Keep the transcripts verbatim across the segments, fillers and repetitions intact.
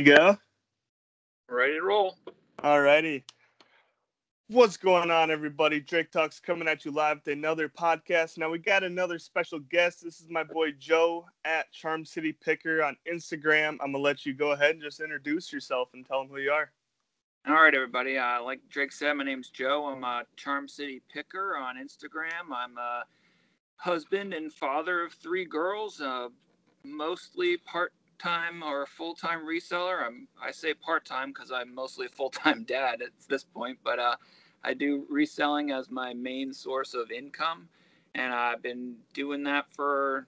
We go? Ready to roll. All righty. What's going on, everybody? Drake Talks coming at you live with another podcast. Now, we got another special guest. This is my boy Joe at Charm City Picker on Instagram. I'm going to let you go ahead and just introduce yourself and tell them who you are. All right, everybody. Uh, like Drake said, my name's Joe. I'm a Charm City Picker on Instagram. I'm a husband and father of three girls, uh, mostly part time or full-time reseller. I'm, I say part-time because I'm mostly a full-time dad at this point, but uh, I do reselling as my main source of income, and I've been doing that for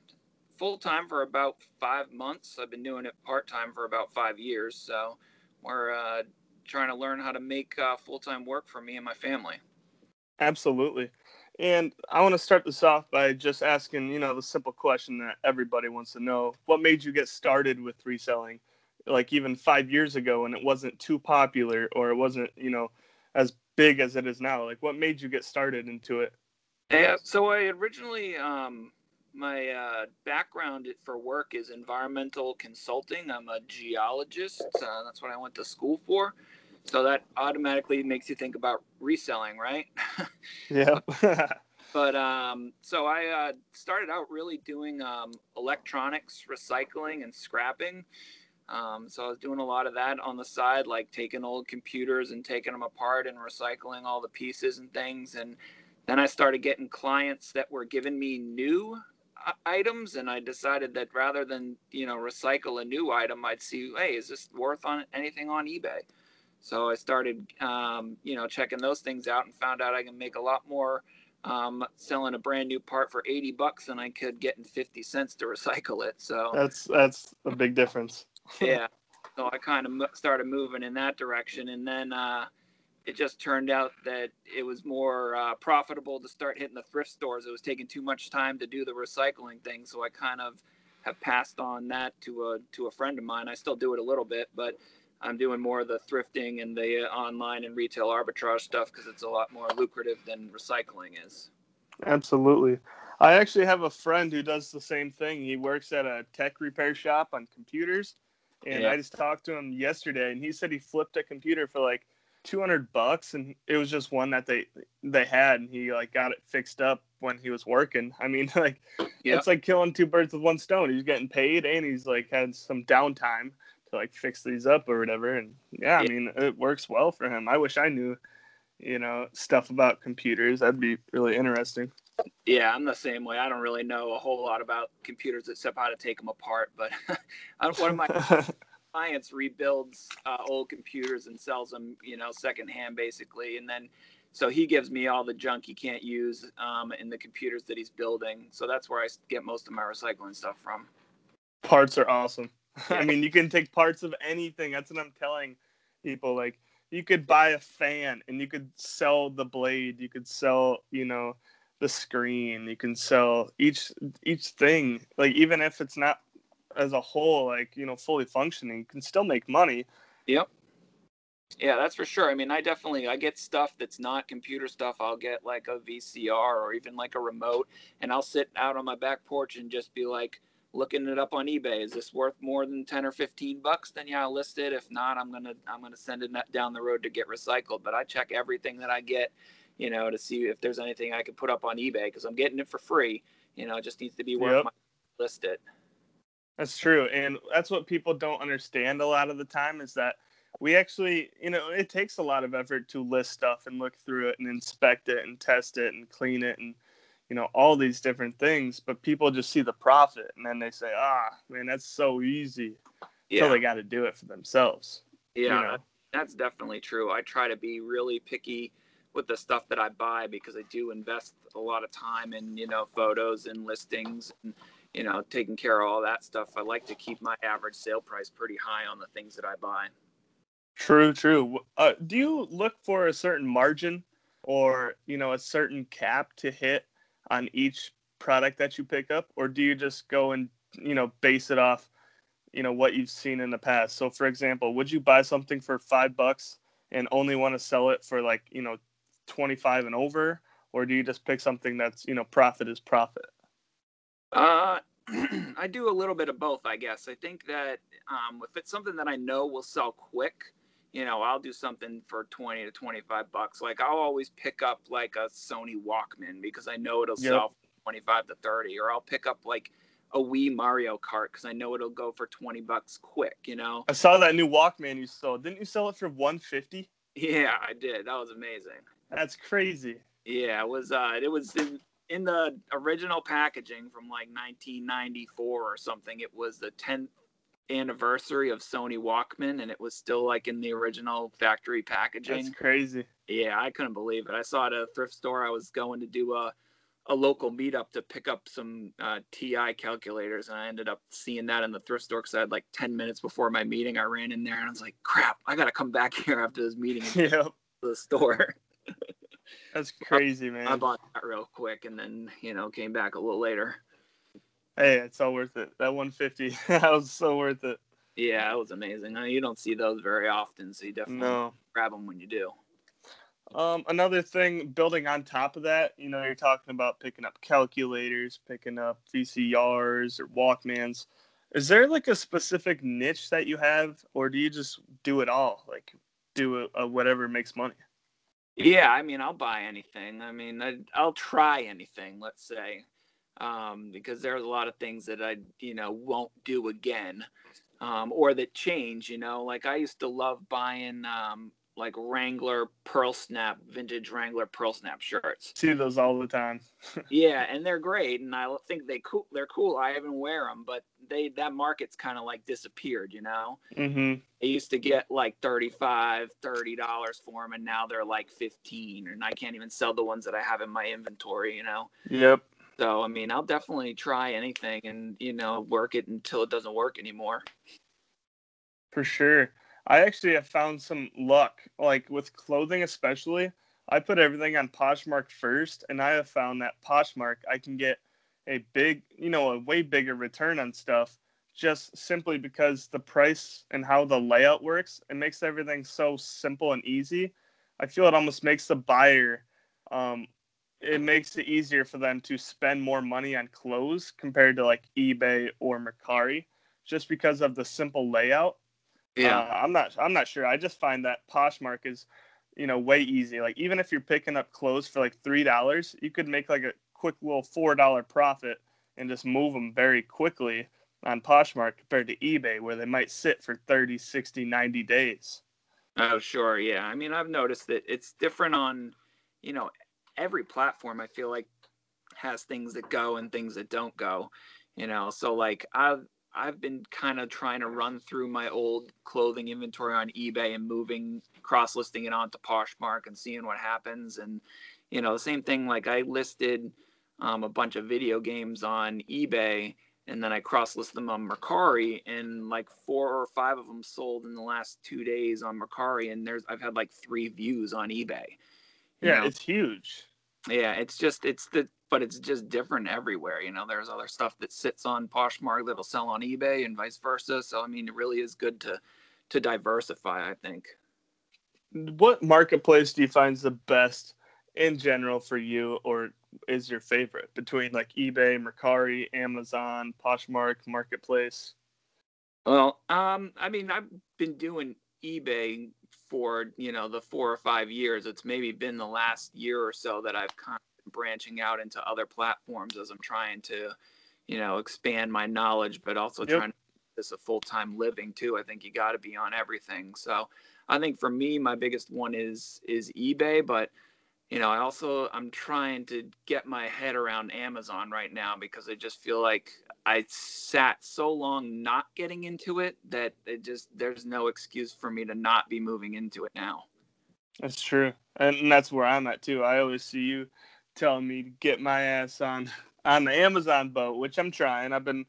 full-time for about five months. I've been doing it part-time for about five years, so we're uh, trying to learn how to make uh, full-time work for me and my family. Absolutely. And I want to start this off by just asking, you know, the simple question that everybody wants to know. What made you get started with reselling, like even five years ago when it wasn't too popular or it wasn't, you know, as big as it is now? Like, what made you get started into it? Yeah, so I originally, um, my uh, background for work is environmental consulting. I'm a geologist. Uh, that's what I went to school for. So that automatically makes you think about reselling, right? Yeah. But um, so I uh, started out really doing um, electronics, recycling, and scrapping. Um, so I was doing a lot of that on the side, like taking old computers and taking them apart and recycling all the pieces and things. And then I started getting clients that were giving me new items, and I decided that rather than, you know, recycle a new item, I'd see, hey, is this worth on anything on eBay? So I started, um, you know, checking those things out and found out I can make a lot more um, selling a brand new part for eighty bucks than I could getting fifty cents to recycle it. So that's that's a big difference. Yeah. So I kind of started moving in that direction. And then uh, it just turned out that it was more uh, profitable to start hitting the thrift stores. It was taking too much time to do the recycling thing. So I kind of have passed on that to a to a friend of mine. I still do it a little bit, but I'm doing more of the thrifting and the online and retail arbitrage stuff because it's a lot more lucrative than recycling is. Absolutely. I actually have a friend who does the same thing. He works at a tech repair shop on computers. And yeah. I just talked to him yesterday, and he said he flipped a computer for like two hundred bucks, and it was just one that they they had, and he like got it fixed up when he was working. I mean, like, yeah. It's like killing two birds with one stone. He's getting paid, and he's like had some downtime to like fix these up or whatever. And yeah, I mean, it works well for him. I wish I knew, you know, stuff about computers. That'd be really interesting. Yeah, I'm the same way. I don't really know a whole lot about computers except how to take them apart. But one of my clients rebuilds uh, old computers and sells them, you know, secondhand basically. And then so he gives me all the junk he can't use um, in the computers that he's building. So that's where I get most of my recycling stuff from. Parts are awesome. I mean, you can take parts of anything. That's what I'm telling people. Like, you could buy a fan and you could sell the blade. You could sell, you know, the screen. You can sell each each thing. Like, even if it's not as a whole, like, you know, fully functioning, you can still make money. Yep. Yeah, that's for sure. I mean, I definitely, I get stuff that's not computer stuff. I'll get like a V C R or even like a remote, and I'll sit out on my back porch and just be like, looking it up on eBay. Is this worth more than ten or fifteen bucks? Then yeah, I'll list it. If not, I'm going to, I'm going to send it down the road to get recycled. But I check everything that I get, you know, to see if there's anything I could put up on eBay, cause I'm getting it for free. You know, it just needs to be worth yep. my list it. That's true. And that's what people don't understand a lot of the time, is that we actually, you know, it takes a lot of effort to list stuff and look through it and inspect it and test it and clean it and, you know, all these different things, but people just see the profit and then they say, ah, man, that's so easy. Yeah. So they got to do it for themselves. Yeah, you know? That's definitely true. I try to be really picky with the stuff that I buy because I do invest a lot of time in, you know, photos and listings and, you know, taking care of all that stuff. I like to keep my average sale price pretty high on the things that I buy. True, true. Uh, do you look for a certain margin or, you know, a certain cap to hit on each product that you pick up, or do you just go and, you know, base it off, you know, what you've seen in the past? So for example, would you buy something for five bucks and only want to sell it for like, you know, twenty-five and over, or do you just pick something that's, you know, profit is profit? Uh, I do a little bit of both, I guess. I think that um, if it's something that I know will sell quick, you know, I'll do something for twenty to twenty-five bucks. Like, I'll always pick up like a Sony Walkman because I know it'll yep. sell for twenty-five to thirty, or I'll pick up like a Wii Mario Kart because I know it'll go for twenty bucks quick, you know? I saw that new Walkman you sold. Didn't you sell it for one fifty? Yeah, I did. That was amazing. That's crazy. Yeah, it was, uh, it was in, in the original packaging from like nineteen ninety-four or something. It was the tenth anniversary of Sony Walkman, and it was still like in the original factory packaging. That's crazy. Yeah, I couldn't believe it. I saw it at a thrift store. I was going to do a a local meetup to pick up some uh, T I calculators, and I ended up seeing that in the thrift store because I had like ten minutes before my meeting. I ran in there and I was like, crap, I got to come back here after this meeting and yep. go to the store. That's crazy, man. I bought that real quick and then, you know, came back a little later. Hey, it's all worth it. That one fifty, that was so worth it. Yeah, that was amazing. I mean, you don't see those very often, so you definitely no. grab them when you do. Um, another thing, building on top of that, you know, you're talking about picking up calculators, picking up V C Rs or Walkmans. Is there like a specific niche that you have, or do you just do it all? Like, do a, a whatever makes money? Yeah, I mean, I'll buy anything. I mean, I, I'll try anything, let's say, um, because there's a lot of things that I, you know, won't do again, um, or that change, you know. Like, I used to love buying, um, like Wrangler Pearl snap, vintage Wrangler Pearl snap shirts. See those all the time. Yeah, and they're great, and I think they cool. They're cool. I even wear them, but they that market's kind of like disappeared, you know. Mm-hmm. I used to get like thirty-five, thirty dollars for them, and now they're like fifteen, and I can't even sell the ones that I have in my inventory, you know. Yep. So I mean, I'll definitely try anything, and you know, work it until it doesn't work anymore. For sure. I actually have found some luck, like with clothing especially. I put everything on Poshmark first, and I have found that Poshmark, I can get a big, you know, a way bigger return on stuff just simply because the price and how the layout works. It makes everything so simple and easy. I feel it almost makes the buyer, um, it makes it easier for them to spend more money on clothes compared to like eBay or Mercari just because of the simple layout. Yeah, uh, I'm not I'm not sure. I just find that Poshmark is, you know, way easy. Like, even if you're picking up clothes for like three dollars, you could make like a quick little four dollar profit and just move them very quickly on Poshmark compared to eBay, where they might sit for thirty, sixty, ninety days. Oh, sure. Yeah. I mean, I've noticed that it's different on, you know, every platform, I feel like, has things that go and things that don't go, you know. So like I've. I've been kind of trying to run through my old clothing inventory on eBay and moving, cross-listing it onto Poshmark and seeing what happens. And, you know, the same thing, like I listed um, a bunch of video games on eBay, and then I cross-listed them on Mercari, and like four or five of them sold in the last two days on Mercari. And there's, I've had like three views on eBay. Yeah, know? It's huge. Yeah, it's just, it's the, but it's just different everywhere. You know, there's other stuff that sits on Poshmark that'll sell on eBay and vice versa. So, I mean, it really is good to, to diversify, I think. What marketplace do you find is the best in general for you, or is your favorite between like eBay, Mercari, Amazon, Poshmark, Marketplace? Well, um, I mean, I've been doing eBay for, you know, the four or five years. It's maybe been the last year or so that I've kind of branching out into other platforms as I'm trying to, you know, expand my knowledge, but also yep. trying to make this a full-time living too. I think you got to be on everything. So I think for me, my biggest one is, is eBay, but you know, I also, I'm trying to get my head around Amazon right now because I just feel like I sat so long not getting into it that it just, there's no excuse for me to not be moving into it now. That's true. And that's where I'm at too. I always see you telling me to get my ass on, on the Amazon boat, which I'm trying. I've been,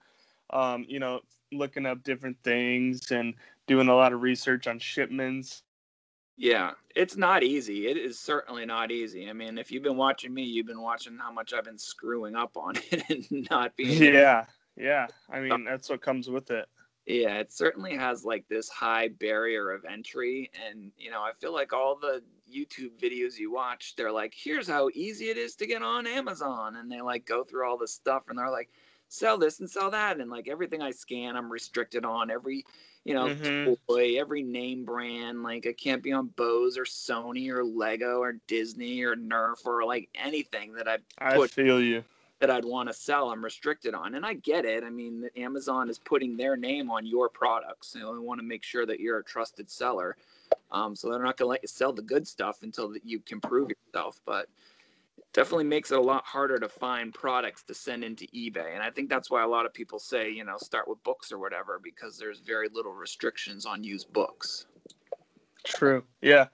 um, you know, looking up different things and doing a lot of research on shipments. Yeah, it's not easy. It is certainly not easy. I mean, if you've been watching me, you've been watching how much I've been screwing up on it and not being. Yeah, yeah. I mean, that's what comes with it. Yeah, it certainly has like this high barrier of entry. And, you know, I feel like all the YouTube videos you watch, they're like, here's how easy it is to get on Amazon. And they like go through all this stuff and they're like, sell this and sell that. And like everything I scan, I'm restricted on every, you know, mm-hmm. toy, every name brand. Like I can't be on Bose or Sony or Lego or Disney or Nerf or like anything that I I feel you. That I'd want to sell, I'm restricted on. And I get it. I mean, Amazon is putting their name on your products. They only want to make sure that you're a trusted seller. Um, so they're not going to let you sell the good stuff until that you can prove yourself. But it definitely makes it a lot harder to find products to send into eBay. And I think that's why a lot of people say, you know, start with books or whatever, because there's very little restrictions on used books. True. Yeah.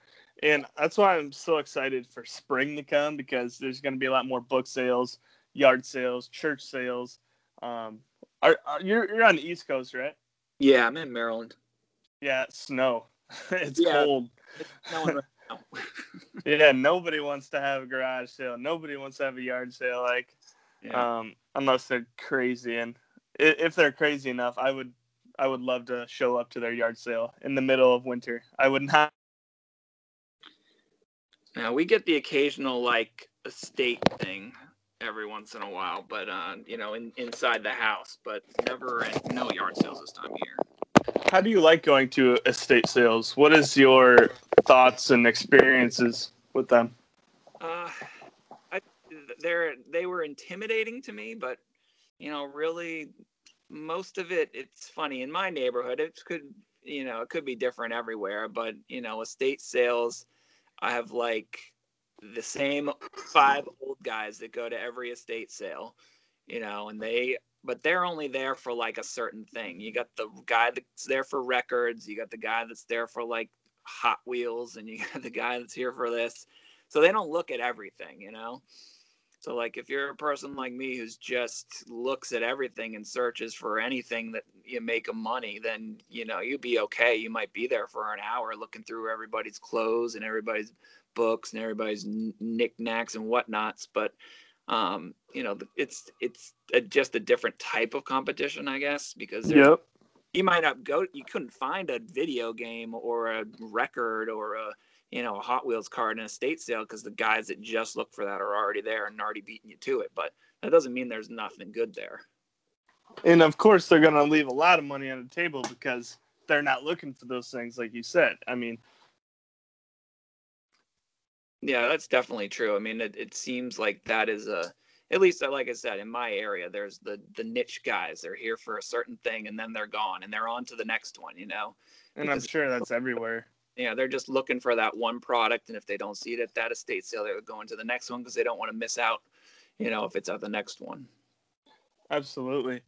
And that's why I'm so excited for spring to come, because there's going to be a lot more book sales, yard sales, church sales. Um, are, are you're you're on the East Coast, right? Yeah, I'm in Maryland. Yeah, it's snow. It's yeah, cold. It's snowing right now. Yeah, nobody wants to have a garage sale. Nobody wants to have a yard sale, like, yeah. um, unless they're crazy. And if they're crazy enough, I would I would love to show up to their yard sale in the middle of winter. I would not. Now we get the occasional like estate thing every once in a while, but uh, you know, in, inside the house, but never in, no yard sales this time of year. How do you like going to estate sales? What is your thoughts and experiences with them? Uh, I they're they were intimidating to me, but you know, really, most of it. It's funny in my neighborhood. It could you know it could be different everywhere, but you know, estate sales, I have like the same five old guys that go to every estate sale, you know, and they, but they're only there for like a certain thing. You got the guy that's there for records. You got the guy that's there for like Hot Wheels, and you got the guy that's here for this. So they don't look at everything, you know? So like, if you're a person like me who's just looks at everything and searches for anything that you make them money, then, you know, you'd be okay. You might be there for an hour looking through everybody's clothes and everybody's books and everybody's knickknacks and whatnots. But, um, you know, it's, it's a, just a different type of competition, I guess, because yep. you might not go, you couldn't find a video game or a record or a, you know, a Hot Wheels card in a estate sale, because the guys that just look for that are already there and already beating you to it. But that doesn't mean there's nothing good there. And, of course, they're going to leave a lot of money on the table because they're not looking for those things, like you said. I mean. Yeah, that's definitely true. I mean, it, it seems like that is a, at least, like I said, in my area, there's the, the niche guys. They're here for a certain thing, and then they're gone, and they're on to the next one, you know. And because I'm sure that's everywhere. Yeah, they're just looking for that one product, and if they don't see it at that estate sale, they're going to the next one because they don't want to miss out, you know, if it's at the next one. Absolutely.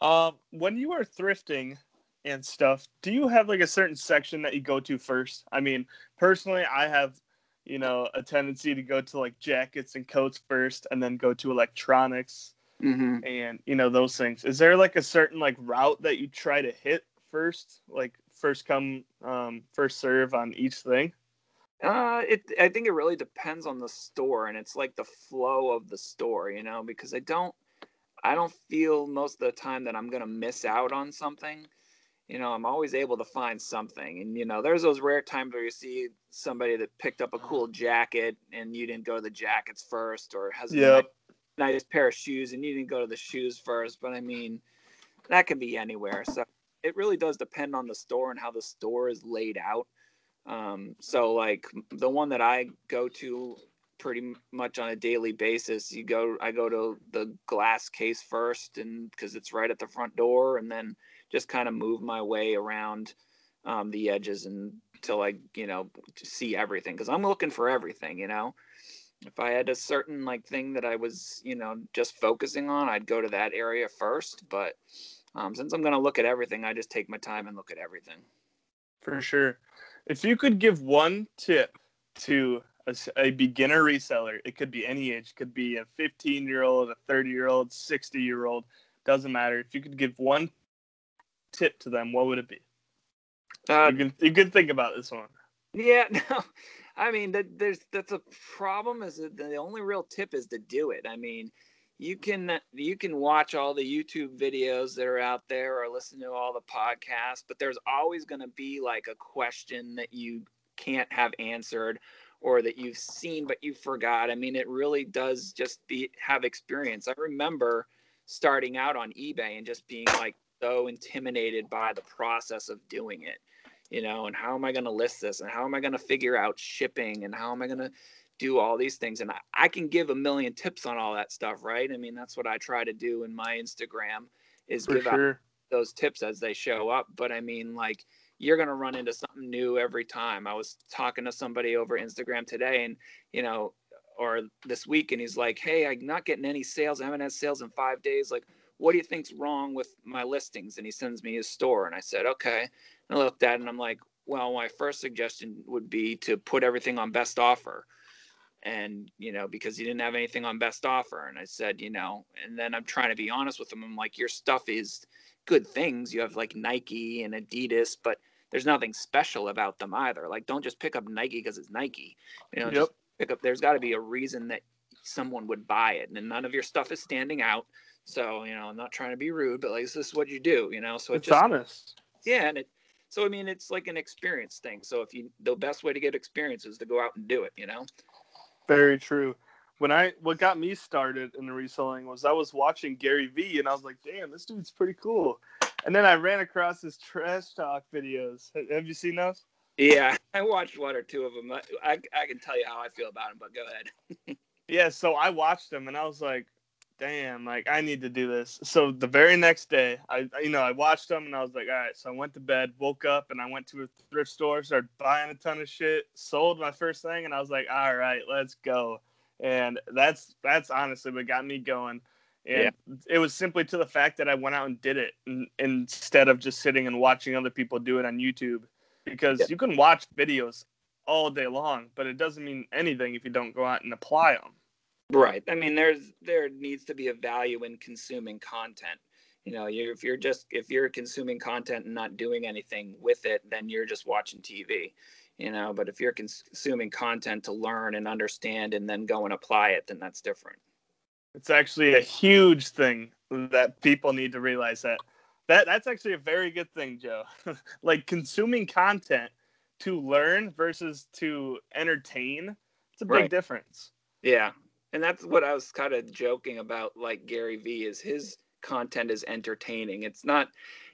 Um, when you are thrifting and stuff, do you have like a certain section that you go to first? I mean, personally, I have, you know, a tendency to go to like jackets and coats first, and then go to electronics mm-hmm. and, you know, those things. Is there like a certain like route that you try to hit first, like first come, um, first serve on each thing? Uh, it, I think it really depends on the store, and it's like the flow of the store, you know, because I don't, I don't feel most of the time that I'm going to miss out on something. You know, I'm always able to find something. And, you know, there's those rare times where you see somebody that picked up a cool jacket and you didn't go to the jackets first, or has yep. a nice, nice pair of shoes and you didn't go to the shoes first. But I mean, that can be anywhere. So it really does depend on the store and how the store is laid out. Um, so like the one that I go to pretty much on a daily basis, you go, I go to the glass case first, and cause it's right at the front door, and then just kind of move my way around um, the edges until I, you know, see everything. Cause I'm looking for everything, you know, if I had a certain like thing that I was, you know, just focusing on, I'd go to that area first. But Um, since I'm going to look at everything, I just take my time and look at everything. For sure. If you could give one tip to a, a beginner reseller, it could be any age. It could be a fifteen-year-old, a thirty-year-old, sixty-year-old. Doesn't matter. If you could give one tip to them, what would it be? Uh, you, can, you can think about this one. Yeah, no. I mean, that, there's that's a problem. Is that the only real tip is to do it. I mean, You can you can watch all the YouTube videos that are out there, or listen to all the podcasts, but there's always going to be like a question that you can't have answered, or that you've seen but you forgot. I mean, it really does just be have experience. I remember starting out on eBay and just being like so intimidated by the process of doing it, you know, and how am I going to list this, and how am I going to figure out shipping, and how am I going to do all these things. And I, I can give a million tips on all that stuff, right? I mean, that's what I try to do in my Instagram, is For give sure. out those tips as they show up. But I mean, like, you're going to run into something new every time. I was talking to somebody over Instagram today, and, you know, or this week, and he's like, hey, I'm not getting any sales. I haven't had sales in five days. Like, what do you think's wrong with my listings? And he sends me his store. And I said, okay. And I looked at it and I'm like, well, my first suggestion would be to put everything on best offer. And, you know, because he didn't have anything on best offer. And I said, you know, and then I'm trying to be honest with him. I'm like, your stuff is good things. You have like Nike and Adidas, but there's nothing special about them either. Like, don't just pick up Nike because it's Nike, you know, yep. just pick up, there's got to be a reason that someone would buy it. And none of your stuff is standing out. So, you know, I'm not trying to be rude, but like, this is what you do, you know? So it's, it's just, honest. Yeah. And it, so, I mean, it's like an experience thing. So if you, the best way to get experience is to go out and do it, you know? Very true. When I, what got me started in the reselling was I was watching Gary Vee, and I was like, damn, this dude's pretty cool. And then I ran across his trash talk videos. Have you seen those? Yeah, I watched one or two of them. I, I, I can tell you how I feel about them, but go ahead. Yeah, so I watched them, and I was like, damn, like, I need to do this. So the very next day, I, you know, I watched them, and I was like, all right. So I went to bed, woke up, and I went to a thrift store, started buying a ton of shit, sold my first thing, and I was like, all right, let's go. And that's that's honestly what got me going. And yeah. It was simply to the fact that I went out and did it and, instead of just sitting and watching other people do it on YouTube. Because yeah. you can watch videos all day long, but it doesn't mean anything if you don't go out and apply them. Right. I mean, there's there needs to be a value in consuming content. You know, you, if you're just if you're consuming content and not doing anything with it, then you're just watching T V. You know, but if you're consuming content to learn and understand and then go and apply it, then that's different. It's actually a huge thing that people need to realize that. that that's actually a very good thing, Joe. Like, consuming content to learn versus to entertain, it's a big right. difference. Yeah. And that's what I was kind of joking about, like Gary Vee, is his content is entertaining. It's not,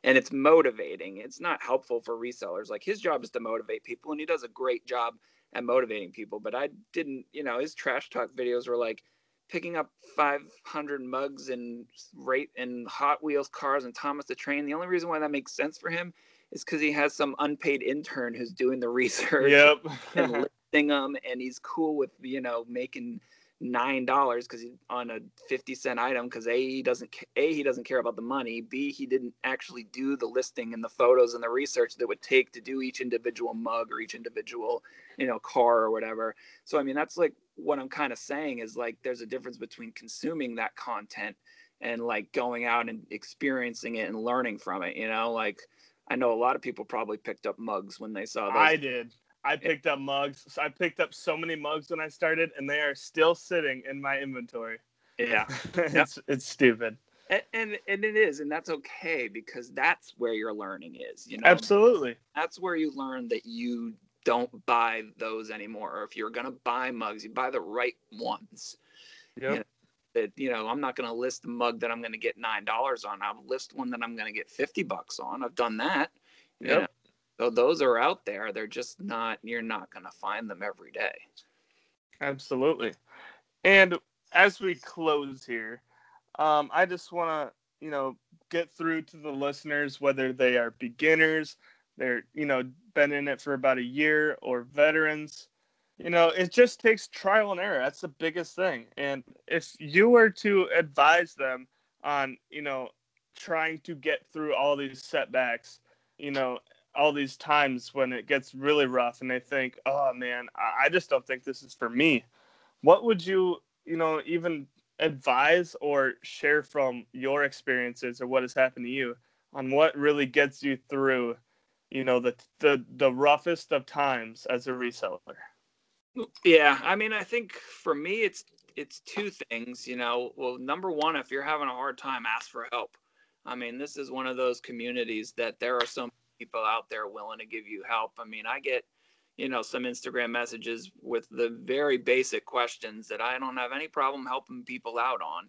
and it's motivating. It's not helpful for resellers. Like, his job is to motivate people, and he does a great job at motivating people. But I didn't, you know, his trash talk videos were like picking up five hundred mugs and rate and Hot Wheels cars and Thomas the Train. The only reason why that makes sense for him is because he has some unpaid intern who's doing the research yep. and listing them, and he's cool with, you know, making nine dollars because on a fifty cent item, because a he doesn't a he doesn't care about the money, b he didn't actually do the listing and the photos and the research that would take to do each individual mug or each individual, you know, car or whatever. So I mean, that's like what I'm kind of saying is, like, there's a difference between consuming that content and like going out and experiencing it and learning from it, you know? Like, I know a lot of people probably picked up mugs when they saw those. I did. I picked up mugs. I picked up so many mugs when I started, and they are still sitting in my inventory. Yeah. it's it's stupid. And, and and it is, and that's okay, because that's where your learning is, you know? Absolutely. That's where you learn that you don't buy those anymore. Or if you're going to buy mugs, you buy the right ones. Yep. You know, that, you know, I'm not going to list a mug that I'm going to get nine dollars on. I'll list one that I'm going to get fifty bucks on. I've done that. Yep. You know? So those are out there. They're just not, you're not going to find them every day. Absolutely. And as we close here, um, I just want to, you know, get through to the listeners, whether they are beginners, they're, you know, been in it for about a year, or veterans. You know, it just takes trial and error. That's the biggest thing. And if you were to advise them on, you know, trying to get through all these setbacks, you know, all these times when it gets really rough and they think, oh man, I just don't think this is for me, what would you, you know, even advise or share from your experiences or what has happened to you on what really gets you through, you know, the, the, the roughest of times as a reseller? Yeah. I mean, I think for me, it's, it's two things, you know. Well, number one, if you're having a hard time, ask for help. I mean, this is one of those communities that there are some people out there willing to give you help. I mean, I get, you know, some Instagram messages with the very basic questions that I don't have any problem helping people out on,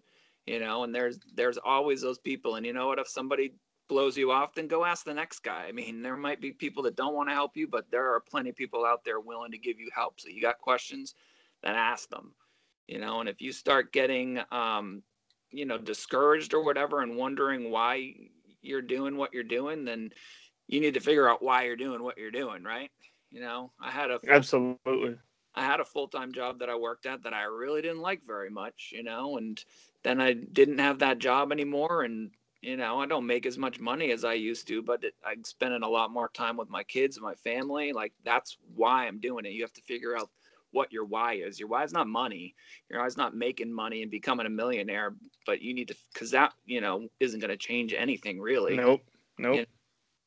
you know, and there's, there's always those people. And you know what, if somebody blows you off, then go ask the next guy. I mean, there might be people that don't want to help you, but there are plenty of people out there willing to give you help. So you got questions, then ask them, you know, and if you start getting, um, you know, discouraged or whatever, and wondering why you're doing what you're doing, then you need to figure out why you're doing what you're doing. Right. You know, I had a, absolutely. I had a full-time job that I worked at that I really didn't like very much, you know, and then I didn't have that job anymore. And, you know, I don't make as much money as I used to, but I'm spending a lot more time with my kids and my family. Like, that's why I'm doing it. You have to figure out what your why is. Your why is not money. Your why is not making money and becoming a millionaire, but you need to, because that, you know, isn't going to change anything really. Nope. Nope. You know,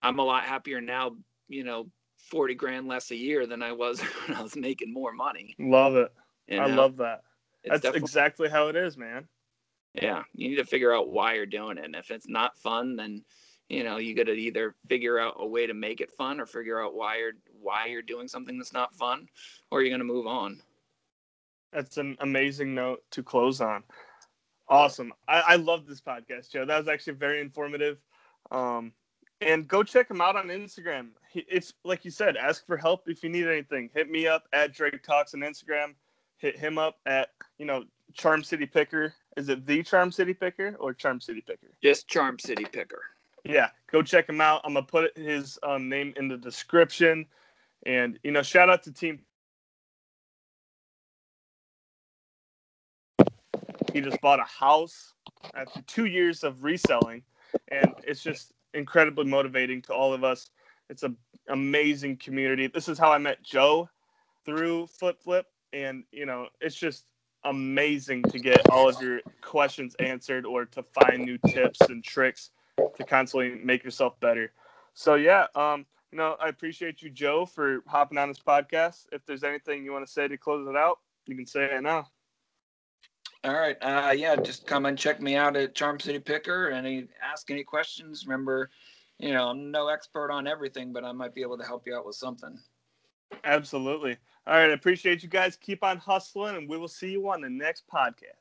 I'm a lot happier now, you know, forty grand less a year than I was when I was making more money. Love it. You know? I love that. It's That's exactly how it is, man. Yeah, you need to figure out why you're doing it. And if it's not fun, then, you know, you got to either figure out a way to make it fun, or figure out why you're why you're doing something that's not fun, or you're going to move on. That's an amazing note to close on. Awesome. I, I love this podcast, Joe. That was actually very informative. Um, and go check him out on Instagram. He, it's like you said, ask for help if you need anything. Hit me up at Drake Talks on Instagram. Hit him up at, you know, Charm City Picker. Is it the Charm City Picker or Charm City Picker? Just Charm City Picker. Yeah, go check him out. I'm going to put his um, name in the description. And, you know, shout out to Team. He just bought a house after two years of reselling. And it's just incredibly motivating to all of us. It's an amazing community. This is how I met Joe, through Flip Flip. And, you know, it's just amazing to get all of your questions answered, or to find new tips and tricks to constantly make yourself better. So, yeah, um, you know, I appreciate you, Joe, for hopping on this podcast. If there's anything you want to say to close it out, you can say it now. All right. Uh, yeah, just come and check me out at Charm City Picker, and ask any questions. Remember, you know, I'm no expert on everything, but I might be able to help you out with something. Absolutely. All right. I appreciate you guys. Keep on hustling, and we will see you on the next podcast.